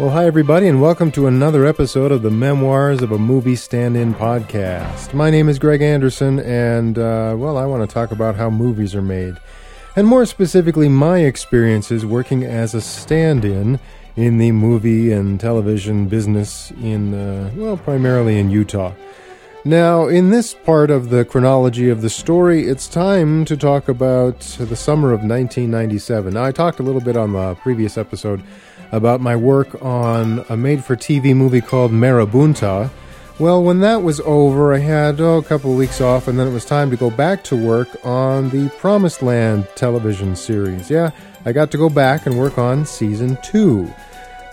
Well, hi, everybody, and welcome to another episode of the Memoirs of a Movie Stand-In Podcast. My name is Greg Anderson, and, I want to talk about how movies are made. And more specifically, my experiences working as a stand-in in the movie and television business in, primarily in Utah. Now, in this part of the chronology of the story, it's time to talk about the summer of 1997. Now, I talked a little bit on the previous episode about my work on a made-for-TV movie called Marabunta. Well, when that was over, I had a couple of weeks off, and then it was time to go back to work on the Promised Land television series. Yeah, I got to go back and work on season 2.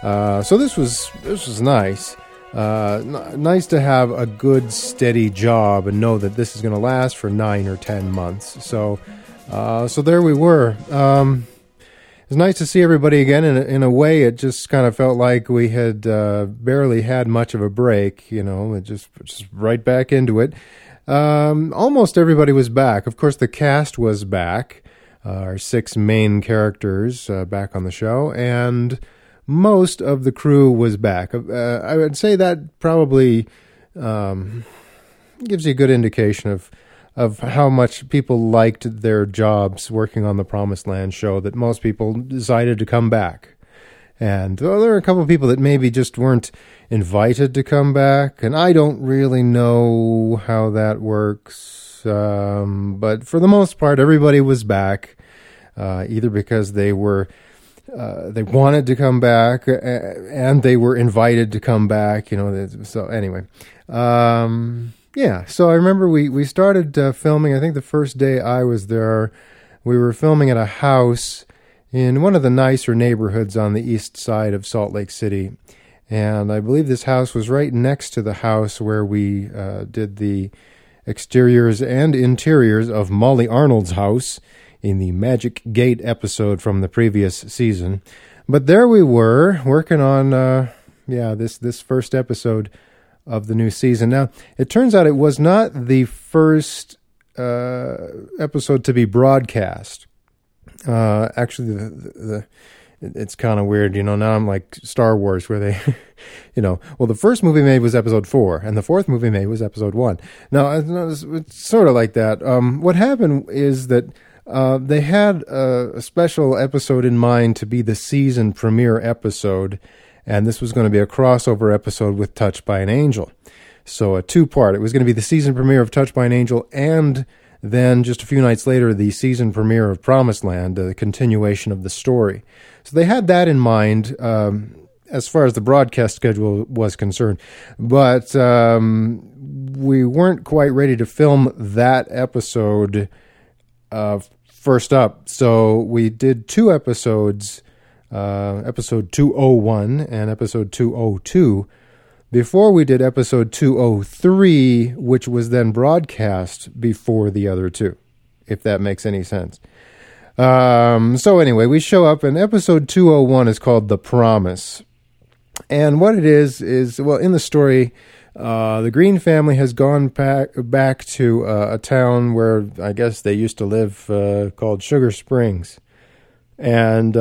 So this was nice. Nice to have a good, steady job and know that this is going to last for 9 or 10 months. So there we were. It's nice to see everybody again. In a way, it just kind of felt like we had barely had much of a break. You know, it just right back into it. Almost everybody was back. Of course, the cast was back. Our 6 main characters back on the show, and most of the crew was back. I would say that probably gives you a good indication of how much people liked their jobs working on the Promised Land show, that most people decided to come back. And there are a couple of people that maybe just weren't invited to come back, and I don't really know how that works. But for the most part, everybody was back, either because they wanted to come back and they were invited to come back, you know. So anyway, so I remember we started filming, I think the first day I was there, we were filming at a house in one of the nicer neighborhoods on the east side of Salt Lake City. And I believe this house was right next to the house where we did the exteriors and interiors of Molly Arnold's house in the Magic Gate episode from the previous season. But there we were, working on this first episode of the new season. Now, it turns out it was not the first episode to be broadcast. Actually, it's kind of weird, you know, now I'm like Star Wars where they, you know, well, the first movie made was episode 4, and the fourth movie made was episode 1. Now, it's sort of like that. What happened is that they had a special episode in mind to be the season premiere episode, and this was going to be a crossover episode with Touched by an Angel. So a 2-part. It was going to be the season premiere of Touched by an Angel, and then just a few nights later, the season premiere of Promised Land, the continuation of the story. So they had that in mind as far as the broadcast schedule was concerned. But we weren't quite ready to film that episode first up, so we did 2 episodes, episode 201 and episode 202, before we did episode 203, which was then broadcast before the other 2, if that makes any sense. So anyway, we show up, and episode 201 is called The Promise. And what it is, well, in the story, the Green family has gone back to a town where I guess they used to live called Sugar Springs. And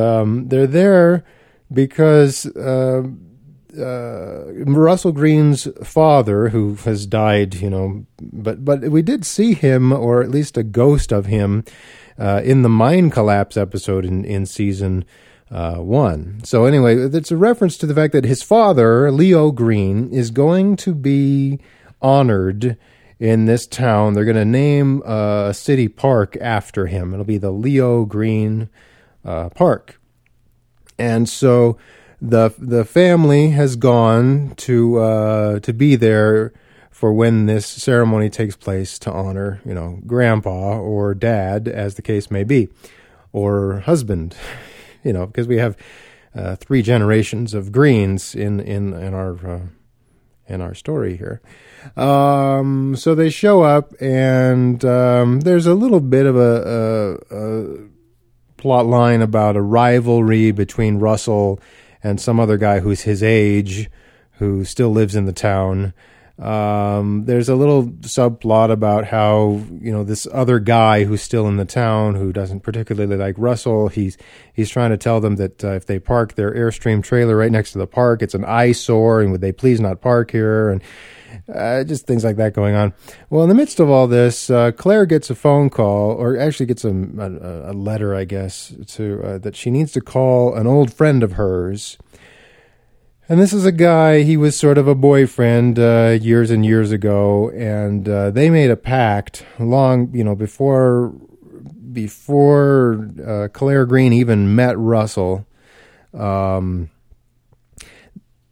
they're there because Russell Green's father, who has died, you know, but we did see him, or at least a ghost of him, in the mine collapse episode in season 1. So anyway, it's a reference to the fact that his father, Leo Green, is going to be honored in this town. They're going to name a city park after him. It'll be the Leo Green Park. And so the family has gone to be there for when this ceremony takes place to honor, you know, Grandpa or Dad, as the case may be, or husband. You know, because we have 3 generations of Greens in our story here. So they show up, and there's a little bit of a plot line about a rivalry between Russell and some other guy who's his age, who still lives in the town. There's a little subplot about how, you know, this other guy who's still in the town who doesn't particularly like Russell, he's trying to tell them that if they park their Airstream trailer right next to the park, it's an eyesore, and would they please not park here, and just things like that going on. Well, in the midst of all this, Claire gets a phone call, or actually gets a letter, I guess, to that she needs to call an old friend of hers. And this is a guy, he was sort of a boyfriend years and years ago, and they made a pact long, you know, before Claire Green even met Russell.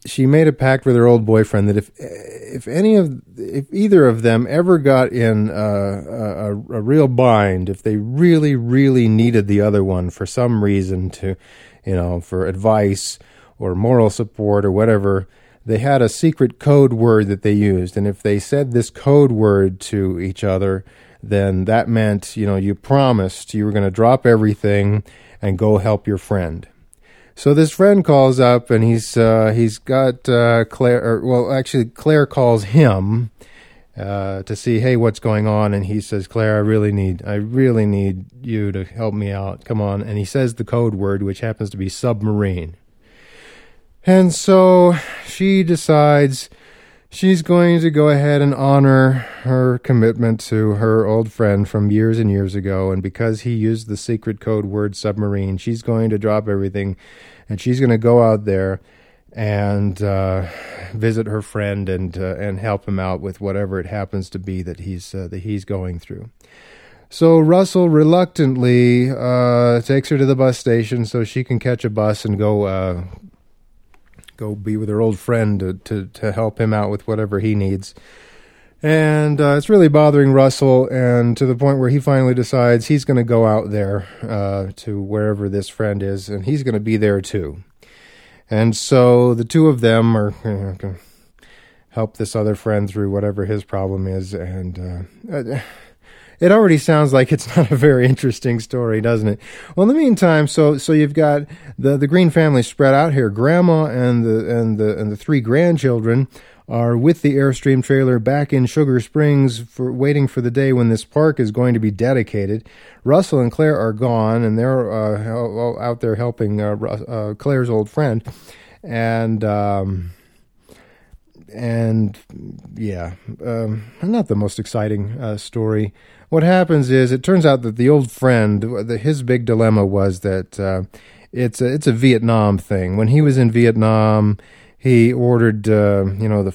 She made a pact with her old boyfriend that if either of them ever got in a real bind, if they really, really needed the other one for some reason to, you know, for advice or moral support or whatever, they had a secret code word that they used. And if they said this code word to each other, then that meant, you know, you promised you were going to drop everything and go help your friend. So this friend calls up, and he's got Claire, Claire calls him to see, hey, what's going on? And he says, Claire, I really need you to help me out. Come on. And he says the code word, which happens to be submarine. And so she decides she's going to go ahead and honor her commitment to her old friend from years and years ago. And because he used the secret code word submarine, she's going to drop everything, and she's going to go out there and visit her friend and help him out with whatever it happens to be that he's going through. So Russell reluctantly takes her to the bus station so she can catch a bus and go be with her old friend to help him out with whatever he needs. And it's really bothering Russell, and to the point where he finally decides he's going to go out there to wherever this friend is, and he's going to be there too. And so the two of them are going to help this other friend through whatever his problem is. And it already sounds like it's not a very interesting story, doesn't it? Well, in the meantime, so you've got the Green family spread out here. Grandma and the three grandchildren are with the Airstream trailer back in Sugar Springs, waiting for the day when this park is going to be dedicated. Russell and Claire are gone, and they're out there helping Claire's old friend, and yeah, not the most exciting story. What happens is, it turns out that the old friend, his big dilemma was that it's a Vietnam thing. When he was in Vietnam, he ordered the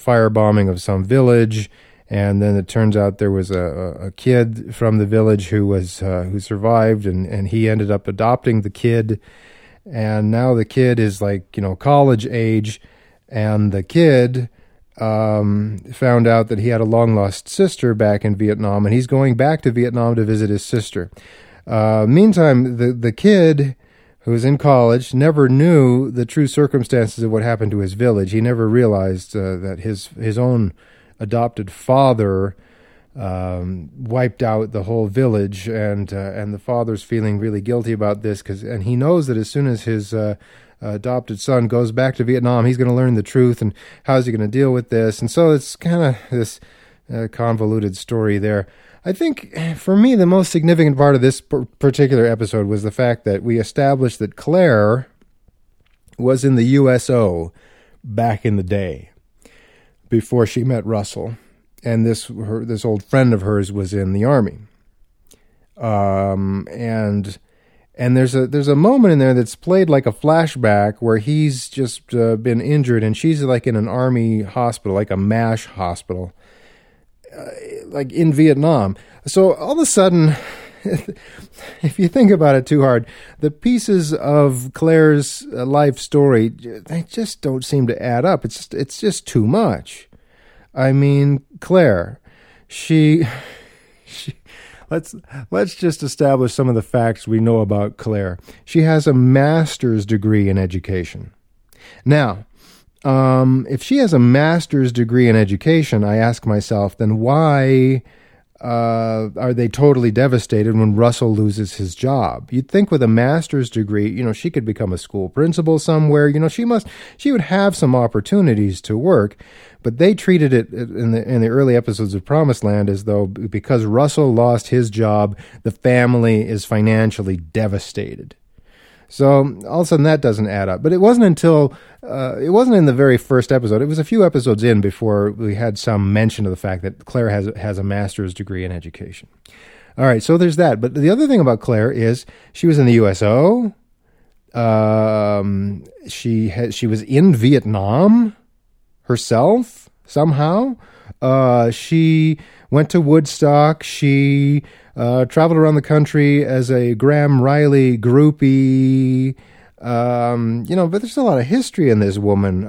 firebombing of some village, and then it turns out there was a kid from the village who survived, and he ended up adopting the kid, and now the kid is, like, you know, college age, and the kid found out that he had a long-lost sister back in Vietnam, and he's going back to Vietnam to visit his sister. Meantime, the kid, who was in college, never knew the true circumstances of what happened to his village. He never realized that his own adopted father wiped out the whole village, and the father's feeling really guilty about this, and he knows that as soon as his adopted son goes back to Vietnam, he's going to learn the truth, and how's he going to deal with this? And so it's kind of this convoluted story there. I think, for me, the most significant part of this particular episode was the fact that we established that Claire was in the USO back in the day before she met Russell, and this old friend of hers was in the Army. And there's a moment in there that's played like a flashback where he's just been injured, and she's, like, in an Army hospital, like a MASH hospital, like in Vietnam. So all of a sudden, if you think about it too hard, the pieces of Claire's life story, they just don't seem to add up. It's just too much. I mean, Claire, she Let's just establish some of the facts we know about Claire. She has a master's degree in education. Now, if she has a master's degree in education, I ask myself, then why are they totally devastated when Russell loses his job. You'd think with a master's degree, you know, she could become a school principal somewhere. You know, she would have some opportunities to work, but they treated it in the early episodes of Promised Land as though because Russell lost his job, the family is financially devastated. So all of a sudden that doesn't add up. But it wasn't until, it wasn't in the very first episode. It was a few episodes in before we had some mention of the fact that Claire has a master's degree in education. All right, so there's that. But the other thing about Claire is she was in the USO. She was in Vietnam herself somehow. She went to Woodstock. She traveled around the country as a Graham Riley groupie. You know, but there's a lot of history in this woman.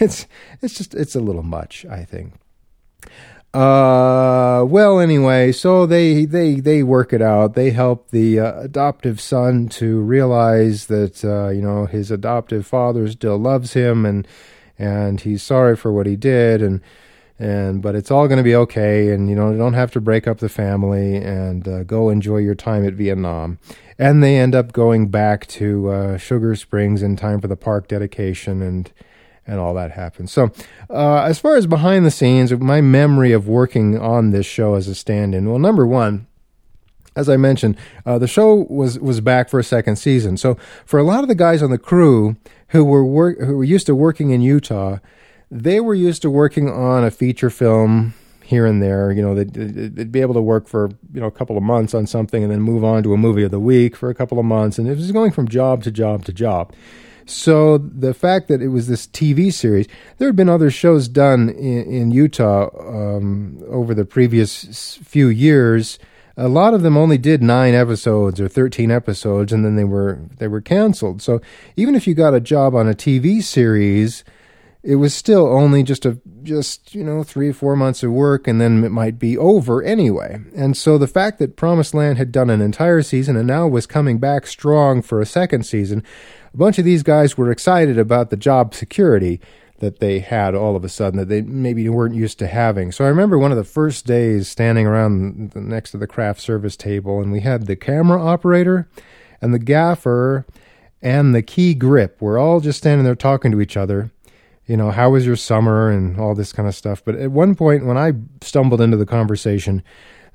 It's a little much, I think. Well, anyway, so they work it out. They help the adoptive son to realize that you know, his adoptive father still loves him and he's sorry for what he did, but it's all going to be okay, and, you know, you don't have to break up the family, and go enjoy your time at Vietnam. And they end up going back to Sugar Springs in time for the park dedication, and all that happens. So as far as behind the scenes, my memory of working on this show as a stand-in, well, number one, as I mentioned, the show was back for a second season. So for a lot of the guys on the crew who were used to working in Utah, they were used to working on a feature film here and there. You know, they'd be able to work for, you know, a couple of months on something and then move on to a movie of the week for a couple of months. And it was going from job to job to job. So the fact that it was this TV series, there had been other shows done in Utah over the previous few years. A lot of them only did 9 episodes or 13 episodes, and then they were canceled. So even if you got a job on a TV series, it was still only just 3 or 4 months of work, and then it might be over anyway. And so the fact that Promised Land had done an entire season and now was coming back strong for a second season, a bunch of these guys were excited about the job security that they had all of a sudden that they maybe weren't used to having. So I remember one of the first days standing around next to the craft service table, and we had the camera operator and the gaffer and the key grip. We're all just standing there talking to each other. You know, how was your summer and all this kind of stuff. But at one point when I stumbled into the conversation,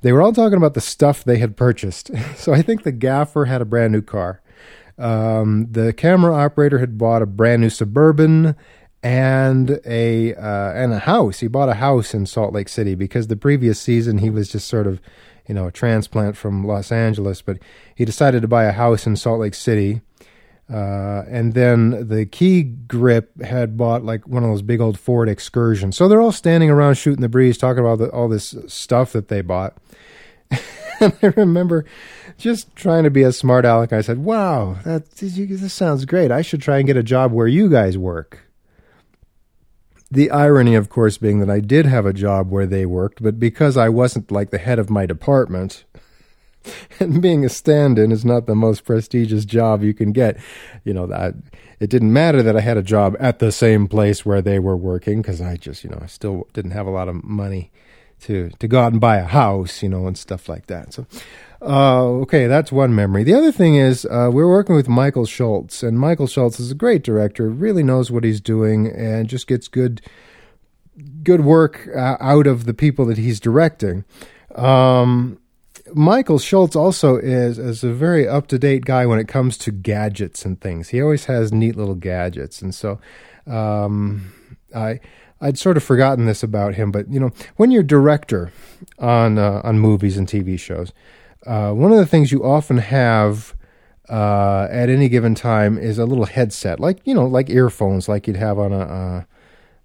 they were all talking about the stuff they had purchased. So I think the gaffer had a brand new car. The camera operator had bought a brand new Suburban and a house. He bought a house in Salt Lake City because the previous season he was just sort of, you know, a transplant from Los Angeles, but he decided to buy a house in Salt Lake City. And then the key grip had bought like one of those big old Ford Excursions. So they're all standing around shooting the breeze, talking about all this stuff that they bought. And I remember just trying to be a smart aleck. I said, wow, this sounds great. I should try and get a job where you guys work. The irony, of course, being that I did have a job where they worked, but because I wasn't like the head of my department, and being a stand-in is not the most prestigious job you can get, you know, that it didn't matter that I had a job at the same place where they were working, because I just, you know, I still didn't have a lot of money to go out and buy a house, you know, and stuff like that. So, okay, that's one memory. The other thing is we're working with Michael Schultz, and Michael Schultz is a great director, really knows what he's doing, and just gets good work out of the people that he's directing. Michael Schultz also is a very up-to-date guy when it comes to gadgets and things. He always has neat little gadgets, and so I'd sort of forgotten this about him, but, you know, when you're director on movies and TV shows, one of the things you often have at any given time is a little headset, like, you know, like earphones, like you'd have on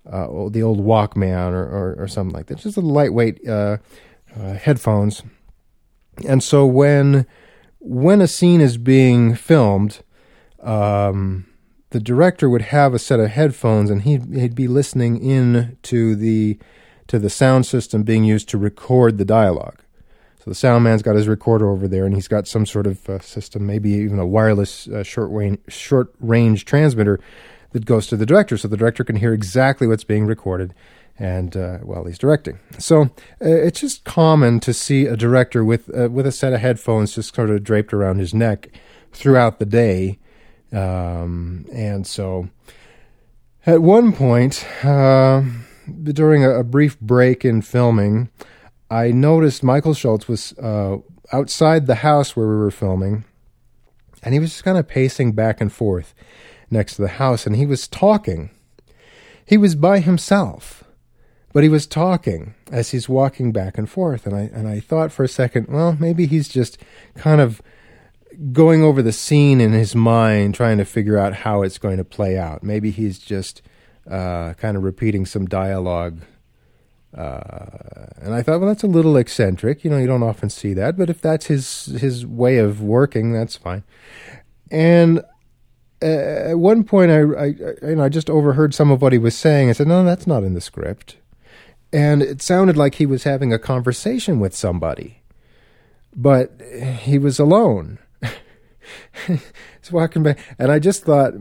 the old Walkman or something like that, just a lightweight headphones. And so when a scene is being filmed, the director would have a set of headphones, and he'd be listening in to the sound system being used to record the dialogue. So the sound man's got his recorder over there, and he's got some sort of system, maybe even a wireless short range transmitter that goes to the director, so the director can hear exactly what's being recorded and while he's directing. So it's just common to see a director with a set of headphones just sort of draped around his neck throughout the day. And so at one point, during a brief break in filming, I noticed Michael Schultz was outside the house where we were filming, and he was just kind of pacing back and forth next to the house, and he was talking. He was by himself, but he was talking as he's walking back and forth, and I thought for a second, well, maybe he's just kind of going over the scene in his mind, trying to figure out how it's going to play out. Maybe he's just kind of repeating some dialogue. And I thought, well, that's a little eccentric. You know, you don't often see that, but if that's his way of working, that's fine. And at one point, I just overheard some of what he was saying. I said, no, that's not in the script. And it sounded like he was having a conversation with somebody, but he was alone. He's walking back. And I just thought,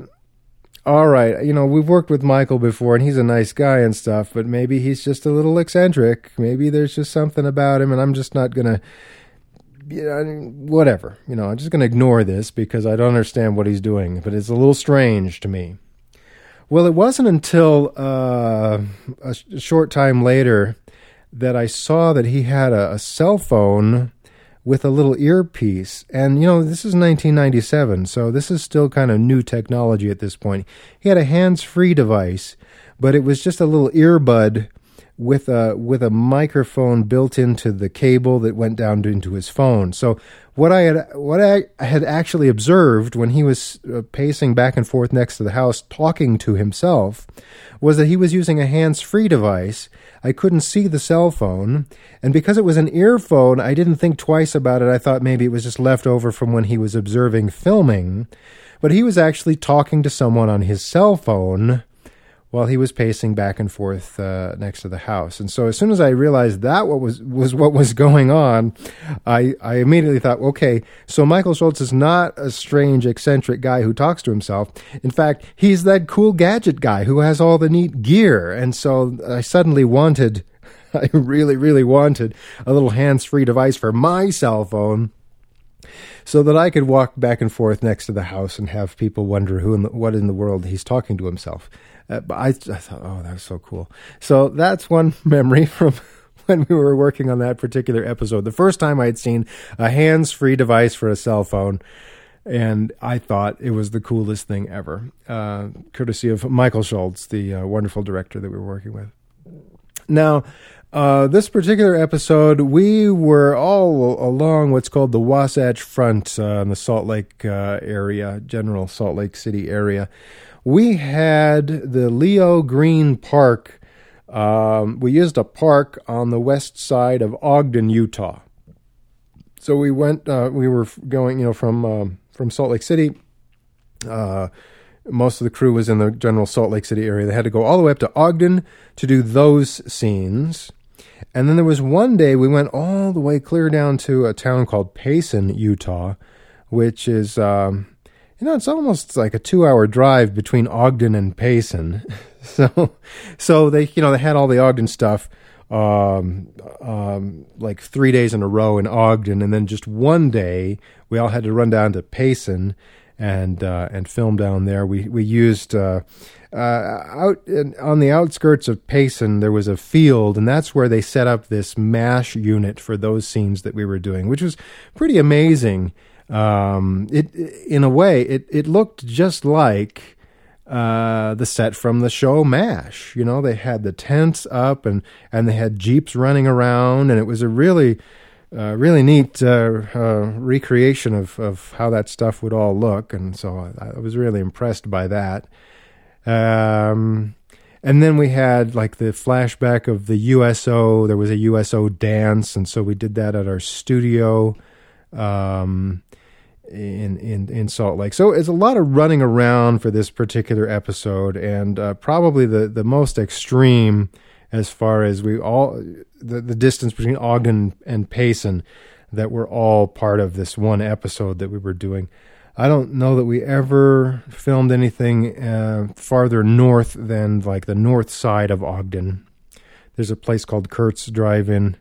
all right, you know, we've worked with Michael before, and he's a nice guy and stuff, but maybe he's just a little eccentric. Maybe there's just something about him, and I'm just not going to, you know, whatever. You know, I'm just going to ignore this because I don't understand what he's doing, but it's a little strange to me. Well, it wasn't until a short time later that I saw that he had a cell phone with a little earpiece. And, you know, this is 1997, so this is still kind of new technology at this point. He had a hands-free device, but it was just a little earbud with a microphone built into the cable that went down into his phone. So what I had actually observed when he was pacing back and forth next to the house talking to himself was that he was using a hands-free device. I couldn't see the cell phone, and because it was an earphone, I didn't think twice about it. I thought maybe it was just left over from when he was observing filming, but he was actually talking to someone on his cell phone while he was pacing back and forth next to the house. And so as soon as I realized that what was going on, I immediately thought, okay, so Michael Schultz is not a strange, eccentric guy who talks to himself. In fact, he's that cool gadget guy who has all the neat gear. And so I really, really wanted a little hands-free device for my cell phone so that I could walk back and forth next to the house and have people wonder what in the world he's talking to himself. But I thought, oh, that was so cool. So that's one memory from when we were working on that particular episode. The first time I had seen a hands-free device for a cell phone, and I thought it was the coolest thing ever, courtesy of Michael Schultz, the wonderful director that we were working with. Now, this particular episode, we were all along what's called the Wasatch Front in the Salt Lake area, general Salt Lake City area. We had the Leo Green Park. We used a park on the west side of Ogden, Utah. So we went. We were going, you know, from Salt Lake City. Most of the crew was in the general Salt Lake City area. They had to go all the way up to Ogden to do those scenes. And then there was one day we went all the way clear down to a town called Payson, Utah, which is. You know, it's almost like a 2-hour drive between Ogden and Payson. So they, you know, they had all the Ogden stuff, like 3 days in a row in Ogden. And then just one day we all had to run down to Payson and film down there. We used, out on the outskirts of Payson, there was a field, and that's where they set up this MASH unit for those scenes that we were doing, which was pretty amazing. It looked just like the set from the show MASH. You know, they had the tents up and they had jeeps running around, and it was a really really neat recreation of how that stuff would all look, and so I was really impressed by that. And then we had like the flashback of the USO. There was a USO dance, and so we did that at our studio in Salt Lake. So it's a lot of running around for this particular episode, and probably the most extreme as far as the distance between Ogden and Payson that were all part of this one episode that we were doing. I don't know that we ever filmed anything farther north than like the north side of Ogden. There's a place called Kurtz Drive-In.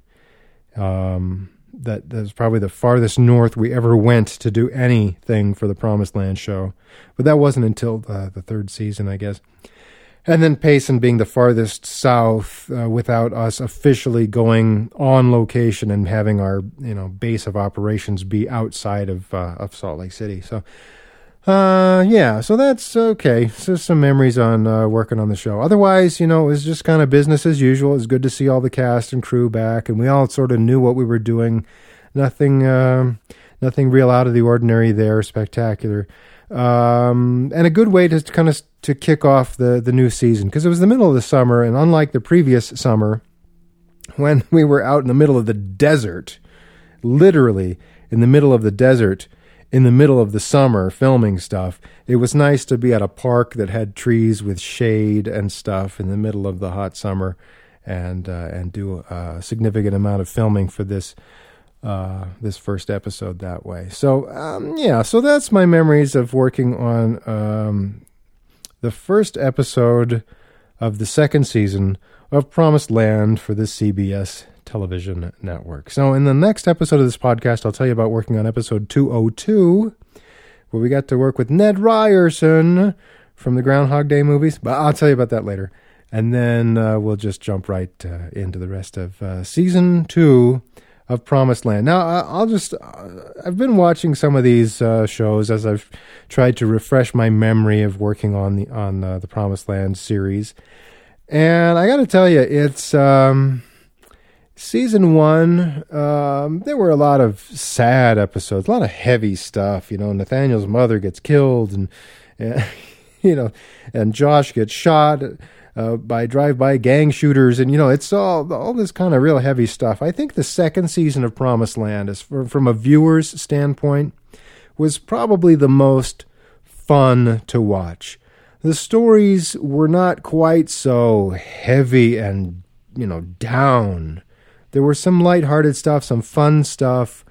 That's probably the farthest north we ever went to do anything for the Promised Land show. But that wasn't until the third season, I guess. And then Payson being the farthest south without us officially going on location and having our base of operations be outside of Salt Lake City. So, yeah, so that's okay. So some memories on working on the show. Otherwise, it was just kind of business as usual. It was good to see all the cast and crew back, and we all sort of knew what we were doing. Nothing real out of the ordinary there, spectacular. And a good way to kind of to kick off the new season, because it was the middle of the summer, and unlike the previous summer when we were out in the middle of the desert, literally in the middle of the desert, in the middle of the summer filming stuff, it was nice to be at a park that had trees with shade and stuff in the middle of the hot summer, and do a significant amount of filming for this first episode that way. So, yeah, so that's my memories of working on the first episode of the second season of Promised Land for the CBS Television Network. So in the next episode of this podcast, I'll tell you about working on episode 202, where we got to work with Ned Ryerson from the Groundhog Day movies, but I'll tell you about that later. And then we'll just jump right into the rest of season 2 of Promised Land. Now, I've been watching some of these shows as I've tried to refresh my memory of working on the Promised Land series, and I got to tell you, it's season 1. There were a lot of sad episodes, a lot of heavy stuff. Nathaniel's mother gets killed, and Josh gets shot by drive-by gang shooters, and it's all this kind of real heavy stuff. I think the second season of Promised Land, is from a viewer's standpoint, was probably the most fun to watch. The stories were not quite so heavy and down. There were some lighthearted stuff, some fun stuff,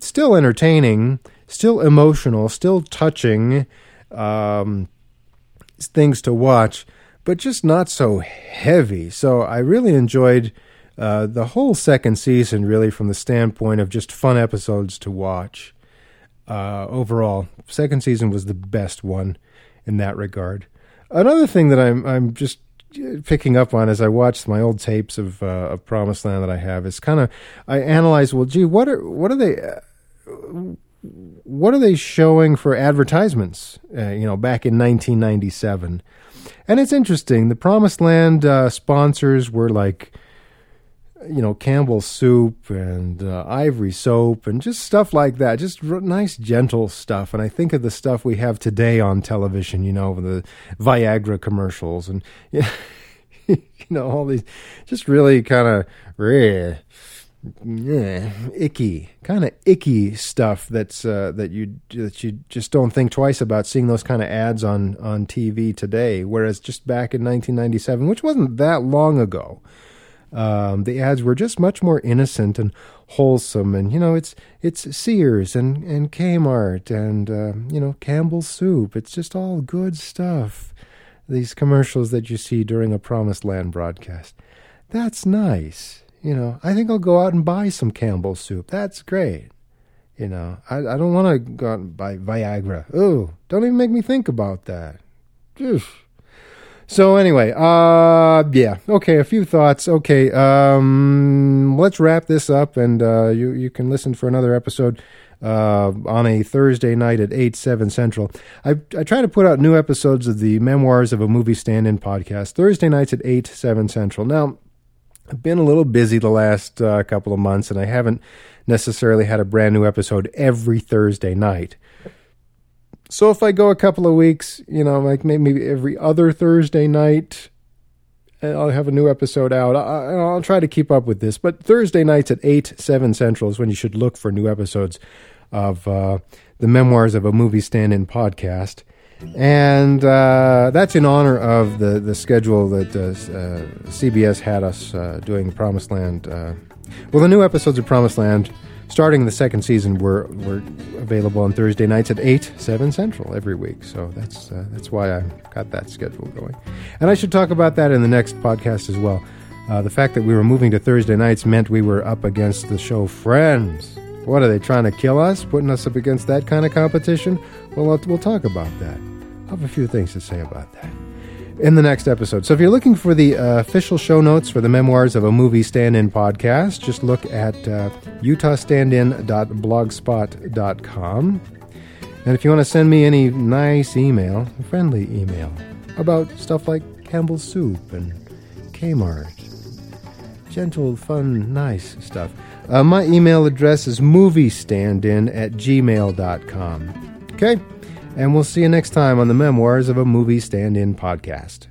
still entertaining, still emotional, still touching things to watch, but just not so heavy. So I really enjoyed the whole second season, really, from the standpoint of just fun episodes to watch. Overall, second season was the best one in that regard. Another thing that I'm just picking up on as I watched my old tapes of Promised Land that I have is I analyze, well, gee, what are they showing for advertisements? Back in 1997. And it's interesting. The Promised Land sponsors were like, Campbell's Soup and Ivory Soap and just stuff like that. Just nice, gentle stuff. And I think of the stuff we have today on television, the Viagra commercials and, all these just really kind of icky stuff that you just don't think twice about seeing those kind of ads on TV today. Whereas just back in 1997, which wasn't that long ago, the ads were just much more innocent and wholesome. And it's Sears and Kmart and Campbell's Soup. It's just all good stuff. These commercials that you see during a Promised Land broadcast. That's nice. I think I'll go out and buy some Campbell's Soup. That's great. I don't want to go out and buy Viagra. Ooh, don't even make me think about that. Oof. So anyway, yeah. Okay, a few thoughts. Okay, let's wrap this up, and you can listen for another episode on a Thursday night at 8/7 Central. I try to put out new episodes of the Memoirs of a Movie Stand-In Podcast Thursday nights at 8/7 Central. Now, I've been a little busy the last couple of months, and I haven't necessarily had a brand new episode every Thursday night. So if I go a couple of weeks, like maybe every other Thursday night, I'll have a new episode out. I'll try to keep up with this. But Thursday nights at 8/7 Central is when you should look for new episodes of the Memoirs of a Movie Stand-In Podcast. And that's in honor of the schedule that CBS had us doing Promised Land. Well, the new episodes of Promised Land starting the second season, we're available on Thursday nights at 8, 7 Central every week. So that's why I've got that schedule going. And I should talk about that in the next podcast as well. The fact that we were moving to Thursday nights meant we were up against the show Friends. What, are they trying to kill us? Putting us up against that kind of competition? Well, we'll talk about that. I have a few things to say about that in the next episode. So if you're looking for the official show notes for the Memoirs of a Movie Stand-In podcast, just look at utahstandin.blogspot.com. And if you want to send me any nice email, a friendly email, about stuff like Campbell's Soup and Kmart, gentle, fun, nice stuff, my email address is moviestandin@gmail.com. Okay? And we'll see you next time on the Memoirs of a Movie Stand-In podcast.